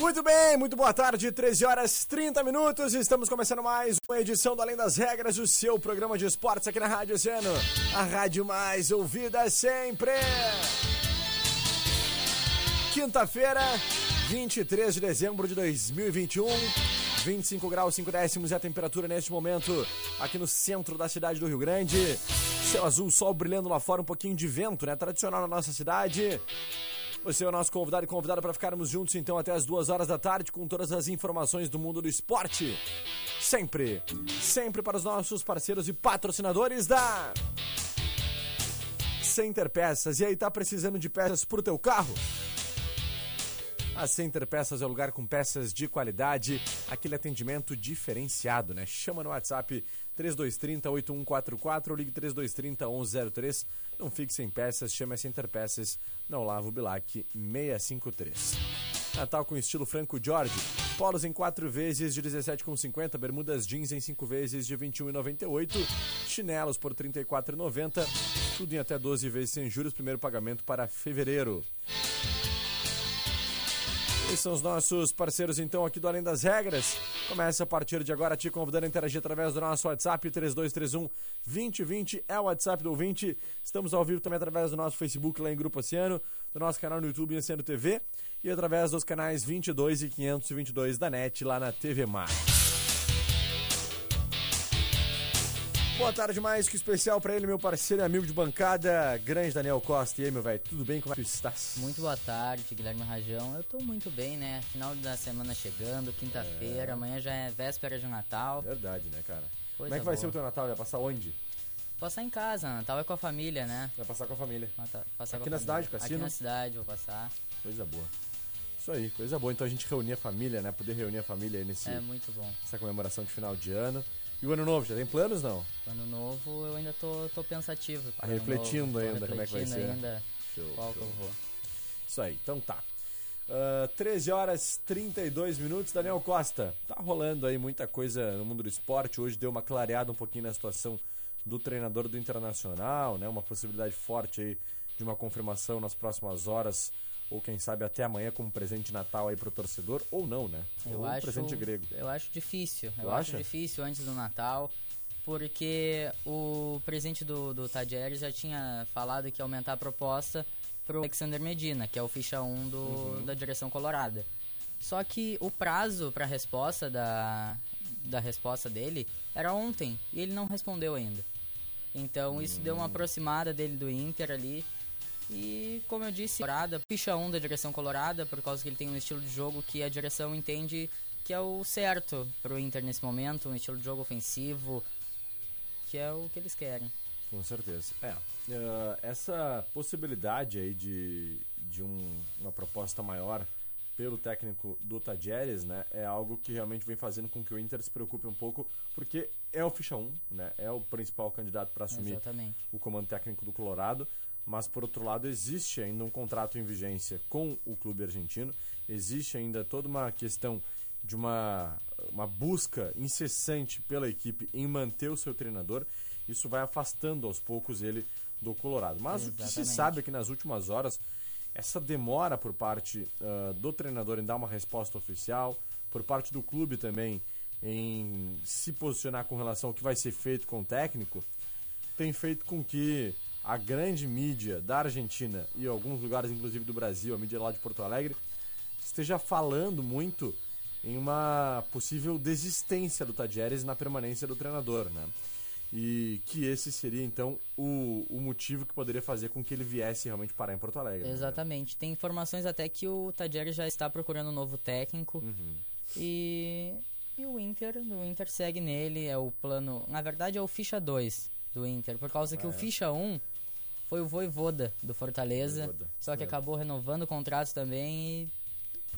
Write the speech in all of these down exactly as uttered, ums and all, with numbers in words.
Muito bem, muito boa tarde, treze horas e trinta minutos, estamos começando mais uma edição do Além das Regras, o seu programa de esportes aqui na Rádio Oceano, a rádio mais ouvida sempre. Quinta-feira, vinte e três de dezembro de dois mil e vinte e um, vinte e cinco graus, cinco décimos é a temperatura neste momento aqui no centro da cidade do Rio Grande. Céu azul, sol brilhando lá fora, um pouquinho de vento, né, tradicional na nossa cidade. Você é o nosso convidado e convidada para ficarmos juntos, então, até as duas horas da tarde, com todas as informações do mundo do esporte. Sempre, sempre para os nossos parceiros e patrocinadores da Center Peças. E aí, tá precisando de peças pro teu carro? A Center Peças é o lugar com peças de qualidade, aquele atendimento diferenciado, né? Chama no WhatsApp três dois três zero, oito um quatro quatro ou ligue três dois três zero, um zero três. Não fique sem peças, chame a Center Peças na Olavo Bilac seiscentos e cinquenta e três. Natal com estilo Franco Jorge. Polos em quatro vezes de dezessete reais e cinquenta centavos, bermudas jeans em cinco vezes de vinte e um reais e noventa e oito centavos, chinelos por trinta e quatro reais e noventa centavos, tudo em até doze vezes sem juros, primeiro pagamento para fevereiro. Esses são os nossos parceiros, então, aqui do Além das Regras. Começa a partir de agora te convidando a interagir através do nosso WhatsApp, três dois três um, dois zero dois zero, é o WhatsApp do ouvinte. Estamos ao vivo também através do nosso Facebook, lá em Grupo Oceano, do nosso canal no YouTube, Oceano T V, e através dos canais vinte e dois e quinhentos e vinte e dois da NET, lá na T V Mar. Boa tarde, mais que especial pra ele, meu parceiro e amigo de bancada, grande Daniel Costa. E aí, meu velho, tudo bem? Como é que tu estás? Muito boa tarde, Guilherme Rajão. Eu tô muito bem, né? Final da semana chegando, quinta-feira, é... amanhã já é véspera de Natal. Verdade, né, cara? Coisa Como é que boa. Vai ser o teu Natal? Vai passar onde? Passar em casa, Natal é com a família, né? Vai passar com a família. Natal, passar Aqui com a na família. cidade, Cassino? Aqui na cidade, vou passar. Coisa boa. Isso aí, coisa boa. Então a gente reunir a família, né? Poder reunir a família aí nesse... É, muito bom. Essa comemoração de final de ano. E o ano novo, já tem planos, não? Ano novo eu ainda tô, tô pensativo. Tá refletindo novo, ainda refletindo como é que vai ser. Ainda. Show, qual show. Que eu vou. Isso aí, então tá. Uh, treze horas e trinta e dois minutos, Daniel Costa. Tá rolando aí muita coisa no mundo do esporte. Hoje deu uma clareada um pouquinho na situação do treinador do Internacional, né? Uma possibilidade forte aí de uma confirmação nas próximas horas, ou quem sabe até amanhã, como presente de Natal aí pro torcedor, ou não, né? Eu ou acho, presente grego. Eu acho difícil, eu acho difícil antes do Natal, porque o presidente do, do Tadieres já tinha falado que ia aumentar a proposta pro Alexander Medina, que é o ficha um do, uhum. da direção colorada. Só que o prazo pra resposta da, da resposta dele era ontem, e ele não respondeu ainda. Então isso hum. deu uma aproximada dele do Inter ali, e, como eu disse, colorada, ficha um da direção colorada, por causa que ele tem um estilo de jogo que a direção entende que é o certo pro Inter nesse momento, um estilo de jogo ofensivo, que é o que eles querem. Com certeza. É, uh, essa possibilidade aí de, de um, uma proposta maior pelo técnico do Tadieres, né, é algo que realmente vem fazendo com que o Inter se preocupe um pouco, porque é o ficha um, né, é o principal candidato para assumir Exatamente. o comando técnico do Colorado. Mas, por outro lado, existe ainda um contrato em vigência com o clube argentino, existe ainda toda uma questão de uma, uma busca incessante pela equipe em manter o seu treinador. Isso vai afastando aos poucos ele do Colorado. Mas Exatamente. o que se sabe é que nas últimas horas, essa demora por parte uh, do treinador em dar uma resposta oficial, por parte do clube também em se posicionar com relação ao que vai ser feito com o técnico, tem feito com que a a grande mídia da Argentina e alguns lugares, inclusive do Brasil, a mídia lá de Porto Alegre, esteja falando muito em uma possível desistência do Tadieres na permanência do treinador, né? E que esse seria, então, o, o motivo que poderia fazer com que ele viesse realmente parar em Porto Alegre. Exatamente. Né? Tem informações até que o Tadieres já está procurando um novo técnico. Uhum. E, e o Inter, o Inter segue nele, é o plano... Na verdade, é o ficha dois do Inter, por causa ah, que é. o ficha um foi o Vojvoda do Fortaleza, Vojvoda. só que é. acabou renovando o contrato também e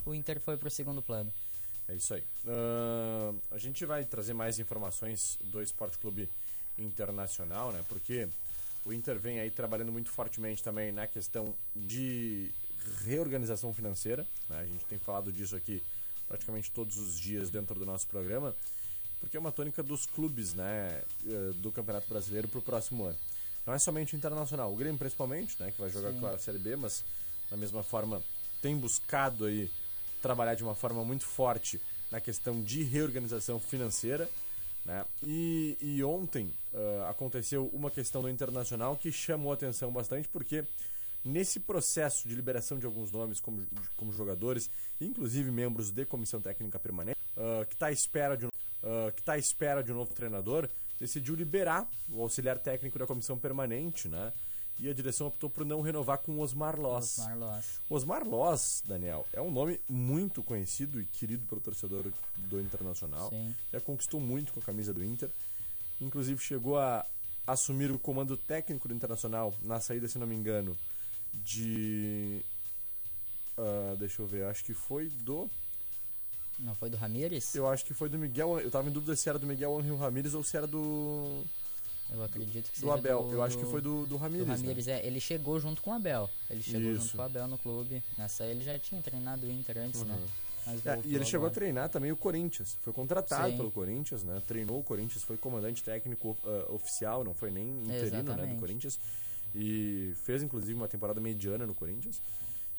o Inter foi para o segundo plano. É isso aí. Uh, a gente vai trazer mais informações do Sport Clube Internacional, né? Porque o Inter vem aí trabalhando muito fortemente também na questão de reorganização financeira, né? A gente tem falado disso aqui praticamente todos os dias dentro do nosso programa, porque é uma tônica dos clubes, né, do Campeonato Brasileiro para o próximo ano. Não é somente o Internacional, o Grêmio principalmente, né, que vai jogar Sim. com a Série B, mas da mesma forma tem buscado aí trabalhar de uma forma muito forte na questão de reorganização financeira, né? E, e ontem uh, aconteceu uma questão do Internacional que chamou a atenção bastante, porque nesse processo de liberação de alguns nomes como, como jogadores, inclusive membros de comissão técnica permanente, uh, que está à espera de um, uh, que está à espera de um novo treinador, decidiu liberar o auxiliar técnico da comissão permanente, né? E a direção optou por não renovar com o Osmar Loss. Osmar Loss. Osmar Loss, Daniel, é um nome muito conhecido e querido pelo torcedor do Internacional. Sim. Já conquistou muito com a camisa do Inter. Inclusive chegou a assumir o comando técnico do Internacional na saída, se não me engano, de... Uh, deixa eu ver, acho que foi do... Não, foi do Ramírez? Eu acho que foi do Miguel... Eu tava em dúvida se era do Miguel Ángel Ramírez ou se era do... Eu acredito que do seja Abel. Do, eu acho que foi do, do Ramírez. Do Ramírez, né? é. Ele chegou junto com o Abel. Ele chegou Isso. junto com o Abel no clube. Nessa ele já tinha treinado o Inter antes, uhum. né? Mas é, e ele agora. chegou a treinar também o Corinthians. Foi contratado Sim. pelo Corinthians, né? Treinou o Corinthians, foi comandante técnico uh, oficial, não foi nem interino, né, do Corinthians. E fez, inclusive, uma temporada mediana no Corinthians.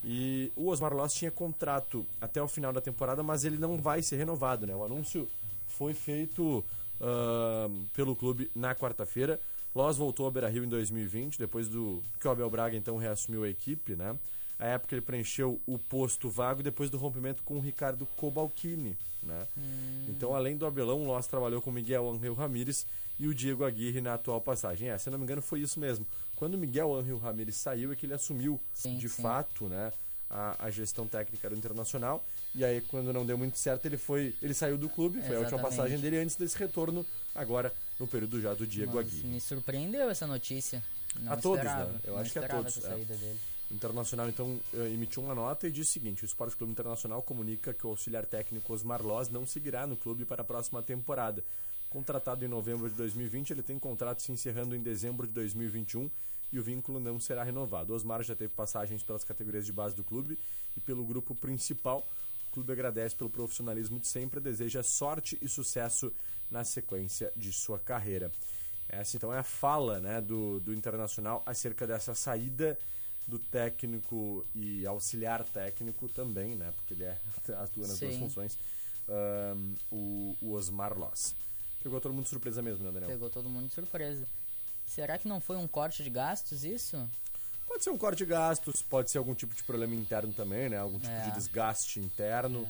E o Osmar Loss tinha contrato até o final da temporada, mas ele não vai ser renovado, né? O anúncio foi feito... Uh, pelo clube na quarta-feira. Loss voltou ao Beira-Rio em dois mil e vinte, depois do que o Abel Braga então reassumiu a equipe, né? A época ele preencheu o posto vago depois do rompimento com o Ricardo Cobalcini, né? Hum. Então, além do Abelão, o Loss trabalhou com o Miguel Ángel Ramírez e o Diego Aguirre na atual passagem. É, se não me engano, foi isso mesmo. Quando o Miguel Ángel Ramírez saiu é que ele assumiu, sim, de sim. fato, né, a, a gestão técnica do Internacional. E aí, quando não deu muito certo, ele foi ele saiu do clube, foi Exatamente. a última passagem dele antes desse retorno, agora no período já do Diego Mas Aguirre. Me surpreendeu essa notícia. Não a todos, esperava, né? Eu acho que a todos. É. Dele. O Internacional, então, emitiu uma nota e disse o seguinte: o Sport Clube Internacional comunica que o auxiliar técnico Osmar Loss não seguirá no clube para a próxima temporada. Contratado em novembro de dois mil e vinte, ele tem contrato se encerrando em dezembro de dois mil e vinte e um e o vínculo não será renovado. Osmar já teve passagens pelas categorias de base do clube e pelo grupo principal. O clube agradece pelo profissionalismo de sempre, deseja sorte e sucesso na sequência de sua carreira. Essa então é a fala, né, do, do Internacional acerca dessa saída do técnico e auxiliar técnico também, né, porque ele é, atua nas Sim. duas funções, um, o, o Osmar Loss. Pegou todo mundo de surpresa mesmo, né, Daniel? Pegou todo mundo de surpresa. Será que não foi um corte de gastos isso? Pode ser um corte de gastos, pode ser algum tipo de problema interno também, né? Algum tipo é. de desgaste interno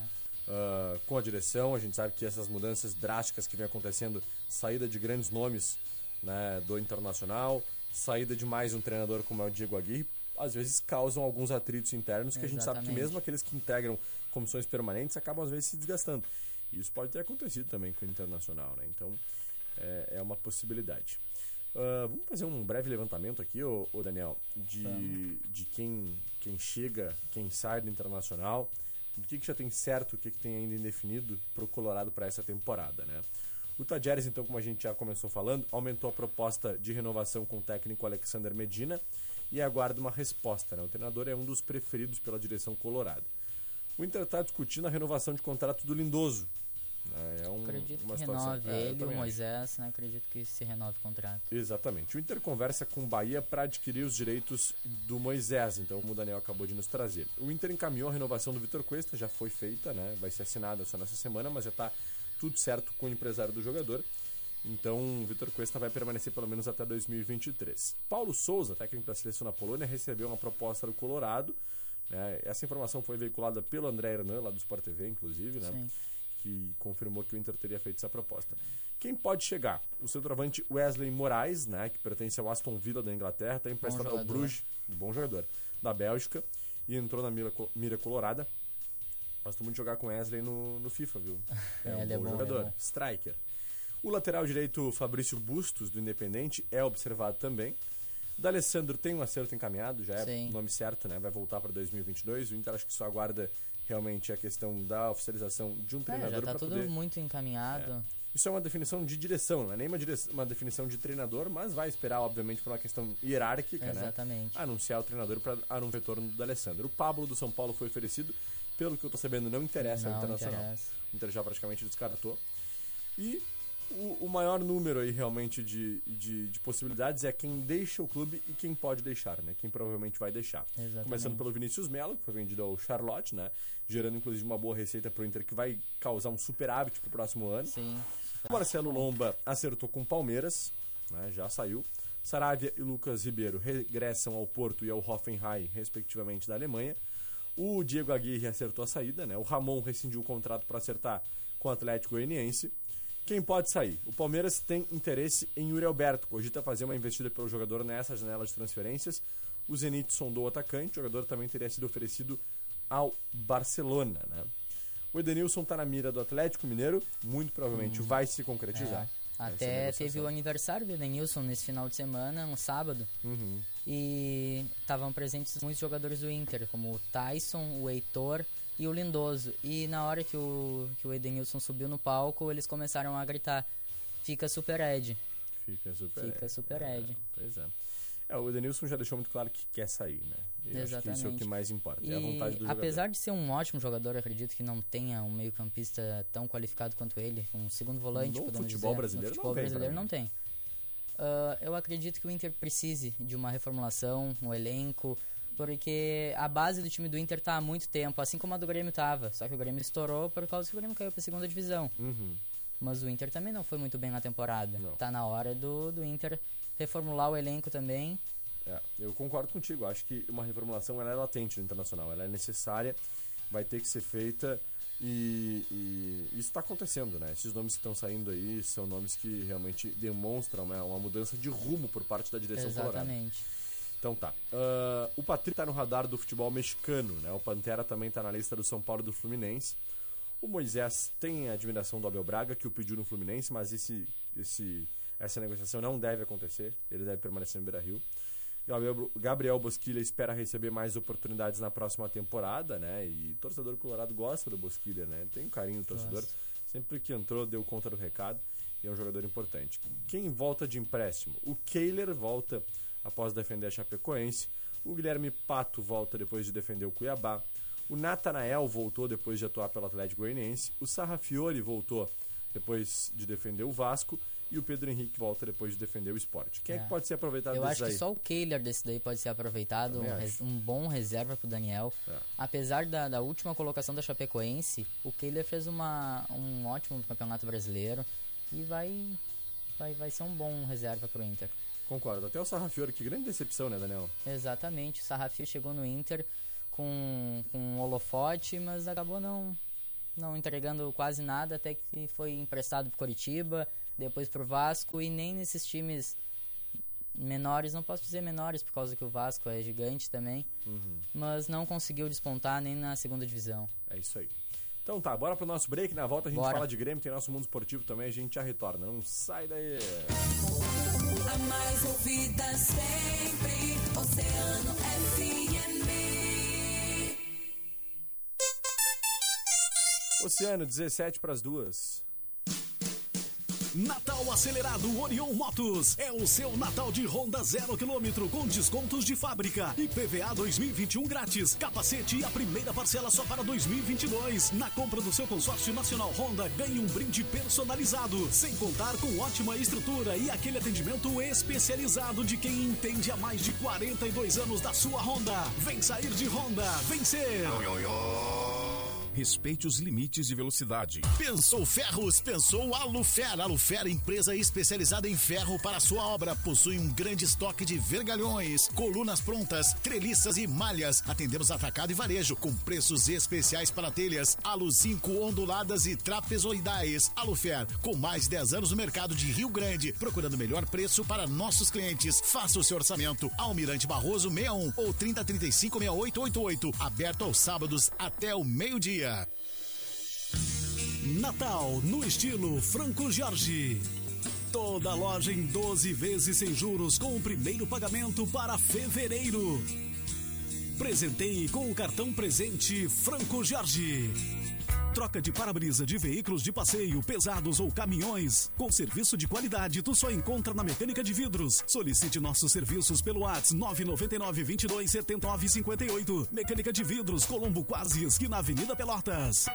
é. uh, com a direção. A gente sabe que essas mudanças drásticas que vem acontecendo, saída de grandes nomes, né, do Internacional, saída de mais um treinador como é o Diego Aguirre, às vezes causam alguns atritos internos que Exatamente. a gente sabe que mesmo aqueles que integram comissões permanentes acabam às vezes se desgastando. E isso pode ter acontecido também com o Internacional, né? Então é, é uma possibilidade. Uh, vamos fazer um breve levantamento aqui, ô, ô Daniel, de, de quem, quem chega, quem sai do Internacional, do que, que já tem certo, o que, que tem ainda indefinido pro Colorado para essa temporada, né? O Tadieres, então, como a gente já começou falando, aumentou a proposta de renovação com o técnico Alexander Medina e aguarda uma resposta, né? O treinador é um dos preferidos pela direção colorada. O Inter está discutindo a renovação de contrato do Lindoso. É um, acredito que uma situação... renove é, ele, o Moisés, né? Acredito que se renove o contrato. Exatamente. O Inter conversa com o Bahia para adquirir os direitos do Moisés, então, como o Daniel acabou de nos trazer. O Inter encaminhou a renovação do Vitor Cuesta, já foi feita, né? Vai ser assinada só nessa semana, mas já está tudo certo com o empresário do jogador. Então o Vitor Cuesta vai permanecer pelo menos até dois mil e vinte e três. Paulo Souza, técnico da seleção da Polônia, recebeu uma proposta do Colorado, né? Essa informação foi veiculada pelo André Hernan, lá do Sport T V, inclusive, né? Sim. Que confirmou que o Inter teria feito essa proposta. Quem pode chegar? O centroavante Wesley Moraes, né, que pertence ao Aston Villa da Inglaterra, está emprestado ao Bruges, um bom jogador, da Bélgica, e entrou na mira, mira colorada. Gosto muito de jogar com Wesley no, no FIFA, viu? É um é, bom, é bom jogador, é bom. Striker. O lateral direito Fabrício Bustos, do Independente, é observado também. D'Alessandro tem um acerto encaminhado, já é Sim. nome certo, né? Vai voltar para dois mil e vinte e dois, o Inter acho que só aguarda realmente a questão da oficialização de um é, treinador para poder... já tá tudo poder... muito encaminhado. É. Isso é uma definição de direção, não é nem uma, dire... uma definição de treinador, mas vai esperar, obviamente, por uma questão hierárquica, Exatamente. né? Anunciar o treinador para dar um retorno do D'Alessandro. O Pablo do São Paulo foi oferecido, pelo que eu tô sabendo, não interessa ao Internacional. Interessa. O Inter já praticamente descartou. E... O, o maior número aí realmente de, de, de possibilidades é quem deixa o clube e quem pode deixar, né? Quem provavelmente vai deixar. Exatamente. Começando pelo Vinícius Melo, que foi vendido ao Charlotte, né? Gerando inclusive uma boa receita pro Inter, que vai causar um superávit pro próximo ano. Sim. O Marcelo Lomba acertou com o Palmeiras, né? Já saiu. Saravia e Lucas Ribeiro regressam ao Porto e ao Hoffenheim, respectivamente, da Alemanha. O Diego Aguirre acertou a saída, né? O Ramon rescindiu o contrato para acertar com o Atlético Goianiense. Quem pode sair? O Palmeiras tem interesse em Yuri Alberto, cogita fazer uma investida pelo jogador nessa janela de transferências. O Zenit sondou o atacante, o jogador também teria sido oferecido ao Barcelona, né? O Edenilson está na mira do Atlético Mineiro, muito provavelmente hum. vai se concretizar. É. Até teve o aniversário do Edenilson nesse final de semana, no sábado, uhum. e estavam presentes muitos jogadores do Inter, como o Tyson, o Heitor e o Lindoso. E na hora que o, que o Edenilson subiu no palco, eles começaram a gritar, fica super Ed. Fica super Ed. Fica super Ed. É, pois é. É, o Edenilson já deixou muito claro que quer sair, né? Eu Exatamente. acho que isso é o que mais importa, e é a vontade do apesar jogador. Apesar de ser um ótimo jogador, acredito que não tenha um meio-campista tão qualificado quanto ele, um segundo volante, no podemos futebol dizer. Brasileiro no futebol não brasileiro tem, não tem. Uh, eu acredito que o Inter precise de uma reformulação, um elenco, porque a base do time do Inter tá há muito tempo, assim como a do Grêmio tava, só que o Grêmio estourou por causa que o Grêmio caiu para a segunda divisão. Uhum. Mas o Inter também não foi muito bem na temporada. Não. Tá na hora do, do Inter... reformular o elenco também. É, eu concordo contigo, acho que uma reformulação ela é latente no Internacional, ela é necessária, vai ter que ser feita e, e isso está acontecendo, né? Esses nomes que estão saindo aí são nomes que realmente demonstram, né, uma mudança de rumo por parte da direção colorada. Exatamente. Colorado. Então tá, uh, o Patrick está no radar do futebol mexicano, né? O Pantera também está na lista do São Paulo e do Fluminense. O Moisés tem a admiração do Abel Braga, que o pediu no Fluminense, mas esse... esse Essa negociação não deve acontecer, ele deve permanecer no Beira-Rio. Gabriel, Gabriel Bosquilha espera receber mais oportunidades na próxima temporada, né? E o torcedor colorado gosta do Bosquilha, né? Tem um carinho do torcedor. Nossa. Sempre que entrou, deu conta do recado e é um jogador importante. Quem volta de empréstimo? O Keiler volta após defender a Chapecoense. O Guilherme Pato volta depois de defender o Cuiabá. O Natanael voltou depois de atuar pelo Atlético Goianiense. O Sarrafiore voltou depois de defender o Vasco. E o Pedro Henrique volta depois de defender o Sport. Quem é, é que pode ser aproveitado desse daí? Eu acho que só o Keiler desse daí pode ser aproveitado. Um, res, um bom reserva pro Daniel. É. Apesar da, da última colocação da Chapecoense, o Keiler fez uma, um ótimo campeonato brasileiro. E vai, vai, vai ser um bom reserva pro Inter. Concordo. Até o Sarrafiore, que grande decepção, né, Daniel? Exatamente. O Sarrafiore chegou no Inter com, com um holofote, mas acabou não, não entregando quase nada. Até que foi emprestado pro Coritiba... depois pro Vasco, e nem nesses times menores, não posso dizer menores, por causa que o Vasco é gigante também, uhum. mas não conseguiu despontar nem na segunda divisão. É isso aí. Então tá, bora pro nosso break, na volta a gente bora. fala de Grêmio, tem nosso Mundo Esportivo também, a gente já retorna, não sai daí. A mais ouvida sempre, Oceano F M. Oceano, dezessete para as duas. Natal Acelerado Orion Motos. É o seu Natal de Honda zero quilômetro com descontos de fábrica. I P V A dois mil e vinte e um grátis. Capacete e a primeira parcela só para dois mil e vinte e dois. Na compra do seu consórcio nacional Honda, ganhe um brinde personalizado. Sem contar com ótima estrutura e aquele atendimento especializado de quem entende há mais de quarenta e dois anos da sua Honda. Vem sair de Honda. Vencer! Respeite os limites de velocidade. Pensou Ferros, pensou Alufer. Alufer, empresa especializada em ferro para sua obra, possui um grande estoque de vergalhões, colunas prontas, treliças e malhas. Atendemos atacado e varejo, com preços especiais para telhas, alu cinco, onduladas e trapezoidais. Alufer, com mais de dez anos no mercado de Rio Grande, procurando o melhor preço para nossos clientes. Faça o seu orçamento. Almirante Barroso sessenta e um ou trinta, trinta e cinco, sessenta e oito, oitenta e oito. Aberto aos sábados até o meio-dia. Natal no estilo Franco Jorge. Toda loja em doze vezes sem juros com o primeiro pagamento para fevereiro. Presenteie com o cartão presente Franco Jorge. Troca de para-brisa de veículos de passeio, pesados ou caminhões. Com serviço de qualidade, tu só encontra na Mecânica de Vidros. Solicite nossos serviços pelo WhatsApp nove nove nove, vinte e dois, setenta e nove, cinquenta e oito. Mecânica de Vidros, Colombo Quase, esquina Avenida Pelotas.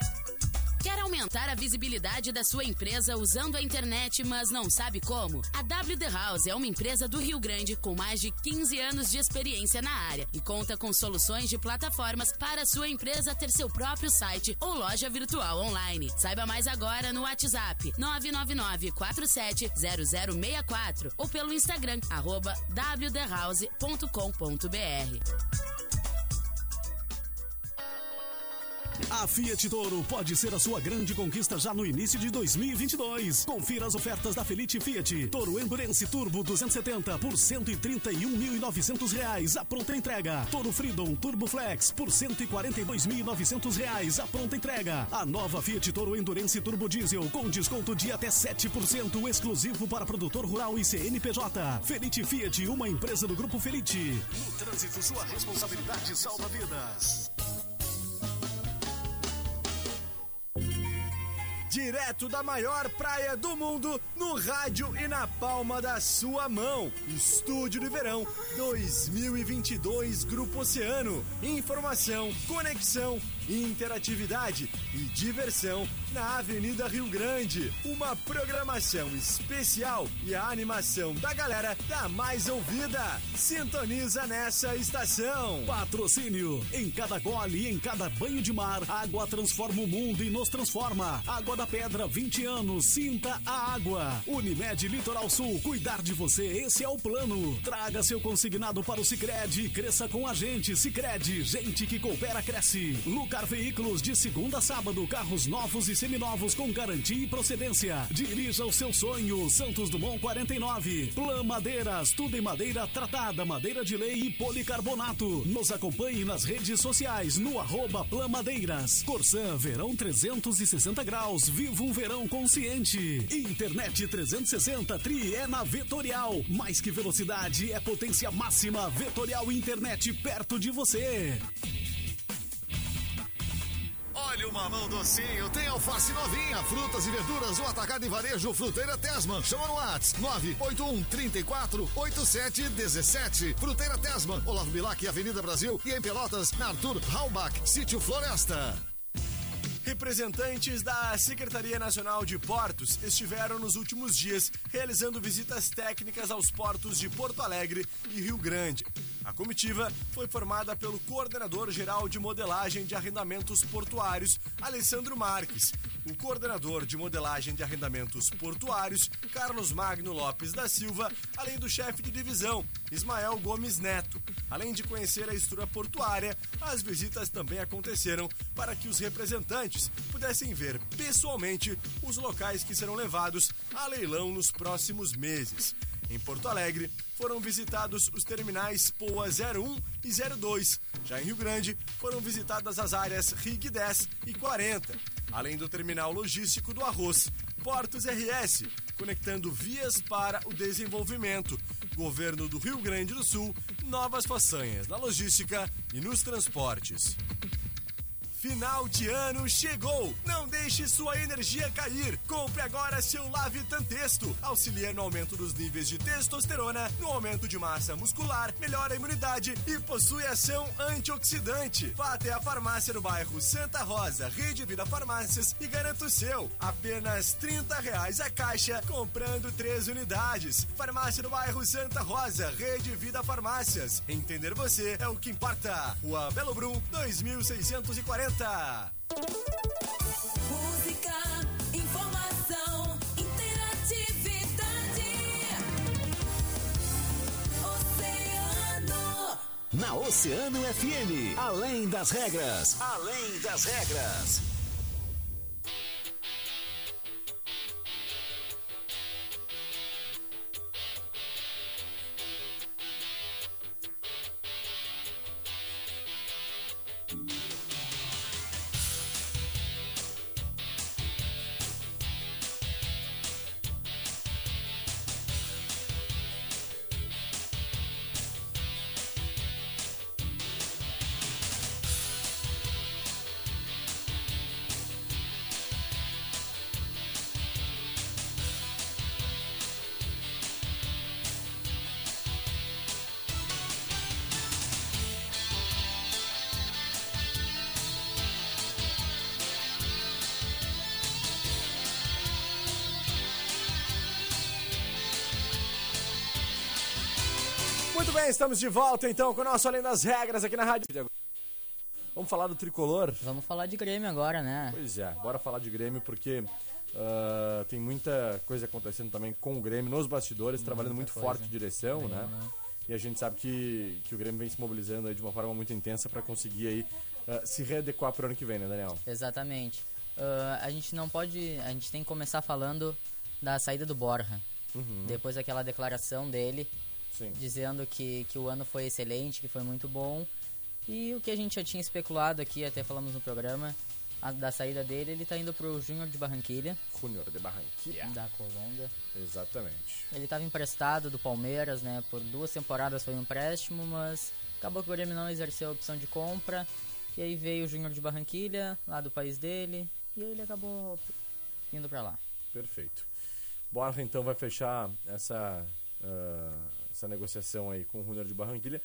Quer aumentar a visibilidade da sua empresa usando a internet, mas não sabe como? A W D House é uma empresa do Rio Grande com mais de quinze anos de experiência na área e conta com soluções de plataformas para a sua empresa ter seu próprio site ou loja virtual online. Saiba mais agora no WhatsApp nove nove nove, quatro sete zero zero seis quatro ou pelo Instagram arroba w d house ponto com ponto b r. A Fiat Toro pode ser a sua grande conquista já no início de dois mil e vinte e dois. Confira as ofertas da Felite Fiat. Toro Endurance Turbo duzentos e setenta por cento e trinta e um mil e novecentos reais, a pronta entrega. Toro Freedom Turbo Flex por cento e quarenta e dois mil e novecentos reais, a pronta entrega. A nova Fiat Toro Endurance Turbo Diesel com desconto de até sete por cento, exclusivo para produtor rural e C N P J. Felite Fiat, uma empresa do Grupo Felite. No trânsito, sua responsabilidade salva vidas. Direto da maior praia do mundo, no rádio e na palma da sua mão. Estúdio de Verão dois mil e vinte e dois Grupo Oceano. Informação, conexão, interatividade e diversão na Avenida Rio Grande. Uma programação especial e a animação da galera da mais ouvida. Sintoniza nessa estação. Patrocínio. Em cada gole e em cada banho de mar, a água transforma o mundo e nos transforma. Água da Pedra, vinte anos, sinta a água. Unimed Litoral Sul, cuidar de você, esse é o plano. Traga seu consignado para o Sicredi e cresça com a gente. Sicredi, gente que coopera, cresce. Lucar Veículos, de segunda a sábado, carros novos e seminovos com garantia e procedência. Dirija o seu sonho, Santos Dumont quarenta e nove. Plan Madeiras, tudo em madeira tratada, madeira de lei e policarbonato. Nos acompanhe nas redes sociais, no arroba Plan Madeiras. Corsan, verão trezentos e sessenta graus, viva um verão consciente. Internet trezentos e sessenta Tri é na Vetorial. Mais que velocidade, é potência máxima. Vetorial Internet perto de você. Olha o mamão docinho, tem alface novinha, frutas e verduras, o atacado e varejo, Fruteira Tesman. Chama no WhatsApp nove oito um, trinta e quatro, oitenta e sete, dezessete. Fruteira Tesman, Olavo Bilac, Avenida Brasil e em Pelotas, na Arthur Raubach, Sítio Floresta. Representantes da Secretaria Nacional de Portos estiveram nos últimos dias realizando visitas técnicas aos portos de Porto Alegre e Rio Grande. A comitiva foi formada pelo coordenador-geral de modelagem de arrendamentos portuários, Alessandro Marques, o coordenador de modelagem de arrendamentos portuários, Carlos Magno Lopes da Silva, além do chefe de divisão, Ismael Gomes Neto. Além de conhecer a estrutura portuária, as visitas também aconteceram para que os representantes pudessem ver pessoalmente os locais que serão levados a leilão nos próximos meses. Em Porto Alegre, foram visitados os terminais P O A zero um e zero dois. Já em Rio Grande, foram visitadas as áreas R I G dez e quarenta, além do terminal logístico do Arroz. Portos R S, conectando vias para o desenvolvimento. Governo do Rio Grande do Sul, novas façanhas na logística e nos transportes. Final de ano chegou! Não deixe sua energia cair! Compre agora seu Lavitan Testo! Auxilia no aumento dos níveis de testosterona, no aumento de massa muscular, melhora a imunidade e possui ação antioxidante. Vá até a farmácia no bairro Santa Rosa, Rede Vida Farmácias, e garanta o seu. Apenas trinta reais a caixa, comprando três unidades. Farmácia no bairro Santa Rosa, Rede Vida Farmácias. Entender você é o que importa. Rua Belo Brum, dois mil seiscentos e quarenta. apresenta Música, Informação, Interatividade, Oceano. Na Oceano F M, além das regras, além das regras. Muito bem, estamos de volta então com o nosso Além das Regras aqui na rádio. Vamos falar do tricolor? Vamos falar de Grêmio agora, né? Pois é, bora falar de Grêmio porque uh, tem muita coisa acontecendo também com o Grêmio nos bastidores, muita trabalhando muito coisa. forte de direção, Bem, né? né? E a gente sabe que, que o Grêmio vem se mobilizando aí de uma forma muito intensa para conseguir aí uh, se readequar para o ano que vem, né, Daniel? Exatamente. Uh, a gente não pode, a gente tem que começar falando da saída do Borja, uhum. depois daquela declaração dele. Sim. Dizendo que, que o ano foi excelente, que foi muito bom. E o que a gente já tinha especulado aqui, até falamos no programa, a, da saída dele, ele tá indo pro Júnior de Barranquilla. Júnior de Barranquilla. Da Colômbia. Exatamente. Ele tava emprestado do Palmeiras, né? Por duas temporadas foi um empréstimo, mas acabou que o Grêmio não exerceu a opção de compra. E aí veio o Júnior de Barranquilla, lá do país dele, e ele acabou indo pra lá. Perfeito. Borja então vai fechar essa... Uh... essa negociação aí com o Júnior de Barranquilla,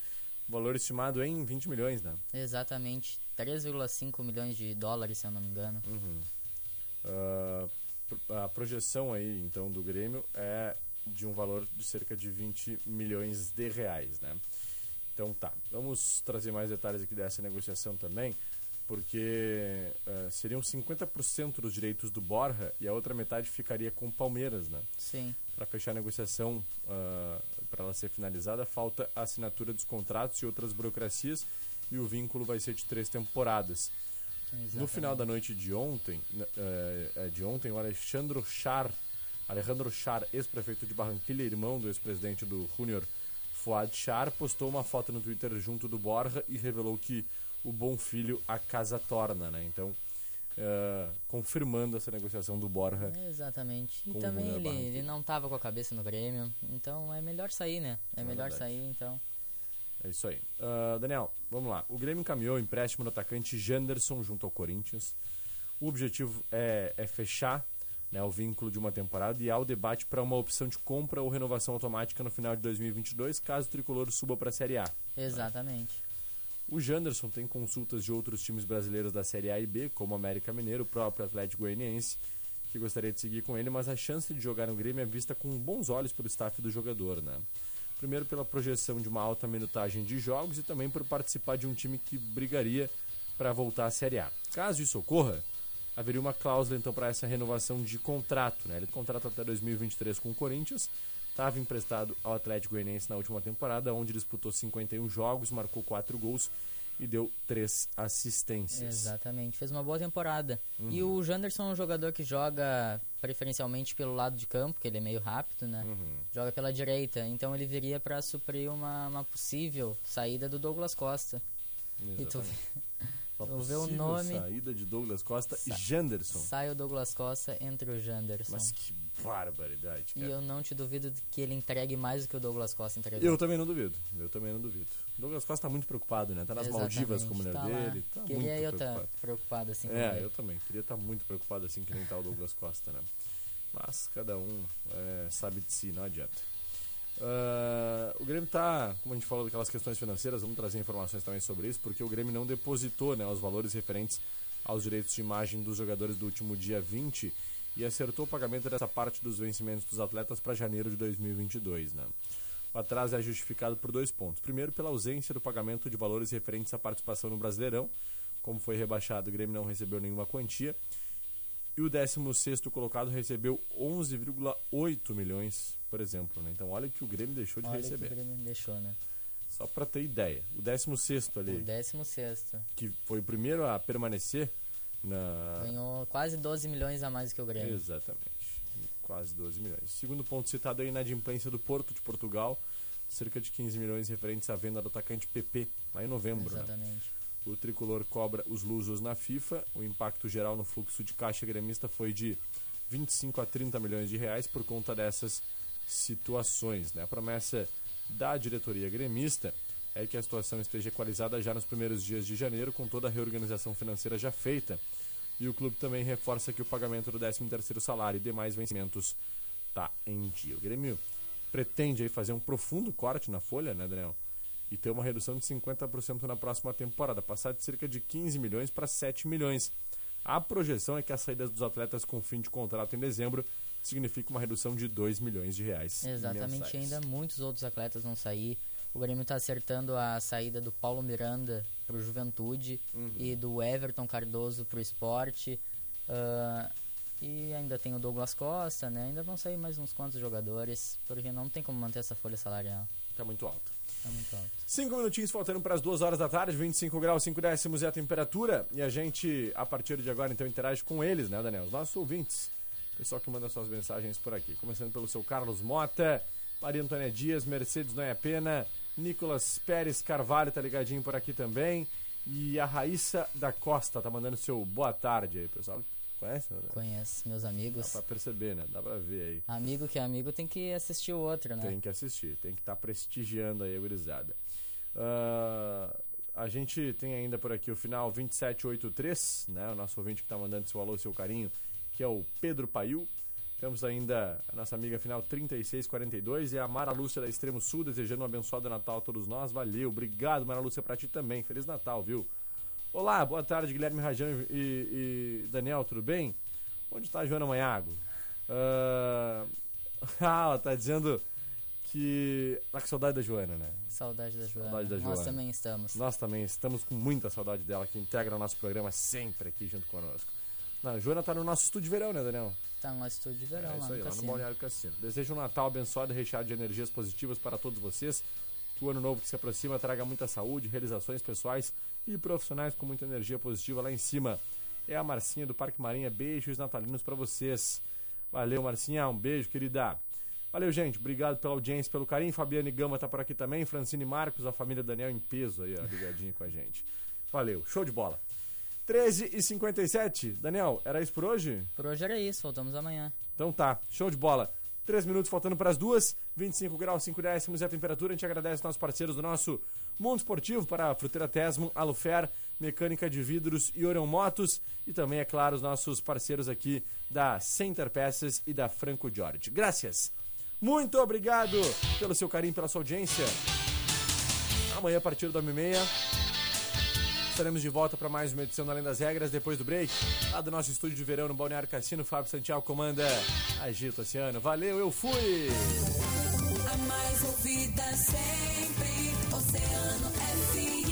valor estimado em vinte milhões, né? Exatamente, três vírgula cinco milhões de dólares, se eu não me engano. Uhum. Uh, a projeção aí, então, do Grêmio é de um valor de cerca de vinte milhões de reais, né? Então tá, vamos trazer mais detalhes aqui dessa negociação também, porque uh, seriam cinquenta por cento dos direitos do Borja e a outra metade ficaria com o Palmeiras, né? Sim. Para fechar a negociação, uh, para ela ser finalizada, falta a assinatura dos contratos e outras burocracias e o vínculo vai ser de três temporadas. Exatamente. No final da noite de ontem, uh, de ontem o Alexandre Char, Alejandro Char, ex-prefeito de Barranquilla, irmão do ex-presidente do Júnior, Fuad Char, postou uma foto no Twitter junto do Borja e revelou que o bom filho a casa torna, né? Então, uh, confirmando essa negociação do Borja. Exatamente. E também ele, ele não estava com a cabeça no Grêmio, então é melhor sair, né? É, é melhor verdade. sair, então. É isso aí. Uh, Daniel, vamos lá. O Grêmio encaminhou o empréstimo do atacante Janderson junto ao Corinthians. O objetivo é, é fechar, né, o vínculo de uma temporada e há o debate para uma opção de compra ou renovação automática no final de dois mil e vinte e dois, caso o tricolor suba para a Série A. Exatamente. Né? O Janderson tem consultas de outros times brasileiros da Série A e B, como América Mineiro, o próprio Atlético Goianiense, que gostaria de seguir com ele, mas a chance de jogar no Grêmio é vista com bons olhos pelo staff do jogador, né? Primeiro pela projeção de uma alta minutagem de jogos e também por participar de um time que brigaria para voltar à Série A. Caso isso ocorra, haveria uma cláusula então para essa renovação de contrato, né? Ele contrata até dois mil e vinte e três com o Corinthians. Estava emprestado ao Atlético Goianiense na última temporada, onde disputou cinquenta e um jogos, marcou quatro gols e deu três assistências. Exatamente, fez uma boa temporada. Uhum. E o Janderson é um jogador que joga preferencialmente pelo lado de campo, que ele é meio rápido, né? Uhum. Joga pela direita, então ele viria para suprir uma, uma possível saída do Douglas Costa. Exatamente. E tu vê, tu vê o nome... saída de Douglas Costa Sa- e Janderson. Sai o Douglas Costa, entra o Janderson. Mas que barbaridade, cara. E eu não te duvido que ele entregue mais do que o Douglas Costa entregou. Eu também não duvido, eu também não duvido. O Douglas Costa tá muito preocupado, né? Tá nas Exatamente, Maldivas com a mulher tá dele. Tá queria muito eu preocupado. Tá preocupado assim com É, ele. eu também. Queria estar tá muito preocupado assim que nem tá o Douglas Costa, né? Mas cada um é, sabe de si, não adianta. Uh, o Grêmio tá, como a gente falou daquelas questões financeiras, vamos trazer informações também sobre isso, porque o Grêmio não depositou, né, os valores referentes aos direitos de imagem dos jogadores do último dia vinte e acertou o pagamento dessa parte dos vencimentos dos atletas para janeiro de dois mil e vinte e dois, né? O atraso é justificado por dois pontos. Primeiro, pela ausência do pagamento de valores referentes à participação no Brasileirão, Como foi rebaixado, o Grêmio não recebeu nenhuma quantia. E o décimo sexto colocado recebeu onze vírgula oito milhões, por exemplo. Né? Então olha que o Grêmio deixou de olha receber. Que o Grêmio deixou, né? Só para ter ideia. O décimo sexto ali. O décimo sexto. Que foi o primeiro a permanecer na... Ganhou quase doze milhões a mais que o Grêmio. Exatamente. Quase doze milhões. Segundo ponto citado é a inadimplência do Porto de Portugal. Cerca de quinze milhões referentes à venda do atacante P P, lá em novembro. Exatamente. Né? O tricolor cobra os lusos na FIFA. O impacto geral no fluxo de caixa gremista foi de vinte e cinco a trinta milhões de reais por conta dessas situações. Né? A promessa da diretoria gremista é que a situação esteja equalizada já nos primeiros dias de janeiro, com toda a reorganização financeira já feita. E o clube também reforça que o pagamento do décimo terceiro salário e demais vencimentos está em dia. O Grêmio pretende aí fazer um profundo corte na folha, né, Daniel? E ter uma redução de cinquenta por cento na próxima temporada, passar de cerca de quinze milhões para sete milhões. A projeção é que as saídas dos atletas com fim de contrato em dezembro significa uma redução de dois milhões de reais. Exatamente, ainda muitos outros atletas vão sair. O Grêmio está acertando a saída do Paulo Miranda para o Juventude, uhum, e do Everton Cardoso para o Sport. Uh, e ainda tem o Douglas Costa, né? Ainda vão sair mais uns quantos jogadores, porque não tem como manter essa folha salarial. Está muito alto. Tá muito alto. Cinco minutinhos faltando para as duas horas da tarde, vinte e cinco graus, cinco décimos é a temperatura. E a gente, a partir de agora, então, interage com eles, né, Daniel? Os nossos ouvintes, o pessoal que manda suas mensagens por aqui. Começando pelo seu Carlos Mota, Maria Antônia Dias, Mercedes Noia Pena, Nicolas Pérez Carvalho tá ligadinho por aqui também. E a Raíssa da Costa tá mandando seu boa tarde aí, pessoal. Conhece, né? Conhece, meus amigos. Dá pra perceber, né? Dá pra ver aí. Amigo que é amigo tem que assistir o outro, né? Tem que assistir, tem que estar tá prestigiando aí a gurizada. Uh, a gente tem ainda por aqui o final vinte e sete oitenta e três, né? O nosso ouvinte que tá mandando seu alô, seu carinho, que é o Pedro Paiu. Temos ainda a nossa amiga final trinta e seis quarenta e dois e a Mara Lúcia da Extremo Sul, desejando um abençoado Natal a todos nós. Valeu, obrigado, Mara Lúcia, pra ti também. Feliz Natal, viu? Olá, boa tarde, Guilherme Rajão e, e Daniel, tudo bem? Onde está a Joana Maiago? Uh... Ah, ela tá dizendo que... Tá com saudade da Joana, né? Saudade da Joana. Saudade da Joana. Nós também estamos. Nós também estamos com muita saudade dela, que integra o nosso programa sempre aqui junto conosco. Não, a Joana tá no nosso estúdio de verão, né, Daniel? Tá no nosso estúdio de verão, é, lá, isso aí, no lá no Balneário Cassino. Desejo um Natal abençoado e recheado de energias positivas para todos vocês. Que o ano novo que se aproxima traga muita saúde, realizações pessoais e profissionais com muita energia positiva lá em cima. É a Marcinha do Parque Marinha. Beijos natalinos pra vocês. Valeu, Marcinha. Um beijo, querida. Valeu, gente. Obrigado pela audiência, pelo carinho. Fabiane Gama tá por aqui também. Francine Marcos, a família Daniel em peso aí, ó, ligadinho com a gente. Valeu. Show de bola. treze e cinquenta e sete. Daniel, era isso por hoje? Por hoje era isso. Voltamos amanhã. Então tá. Show de bola. três minutos faltando para as duas, vinte e cinco graus, cinco décimos é a temperatura. A gente agradece aos nossos parceiros do nosso Mundo Esportivo, para a Fruteira Tesmo, Alufer, Mecânica de Vidros e Orion Motos. E também, é claro, os nossos parceiros aqui da Center Peças e da Franco Jorge. Graças. Muito obrigado pelo seu carinho, pela sua audiência. Amanhã, a partir da uma e meia, estaremos de volta para mais uma edição do Além das Regras, depois do break, lá do nosso estúdio de verão no Balneário Cassino. Fábio Santiago comanda Agito Oceano. Valeu, eu fui! A mais ouvida sempre, Oceano F M.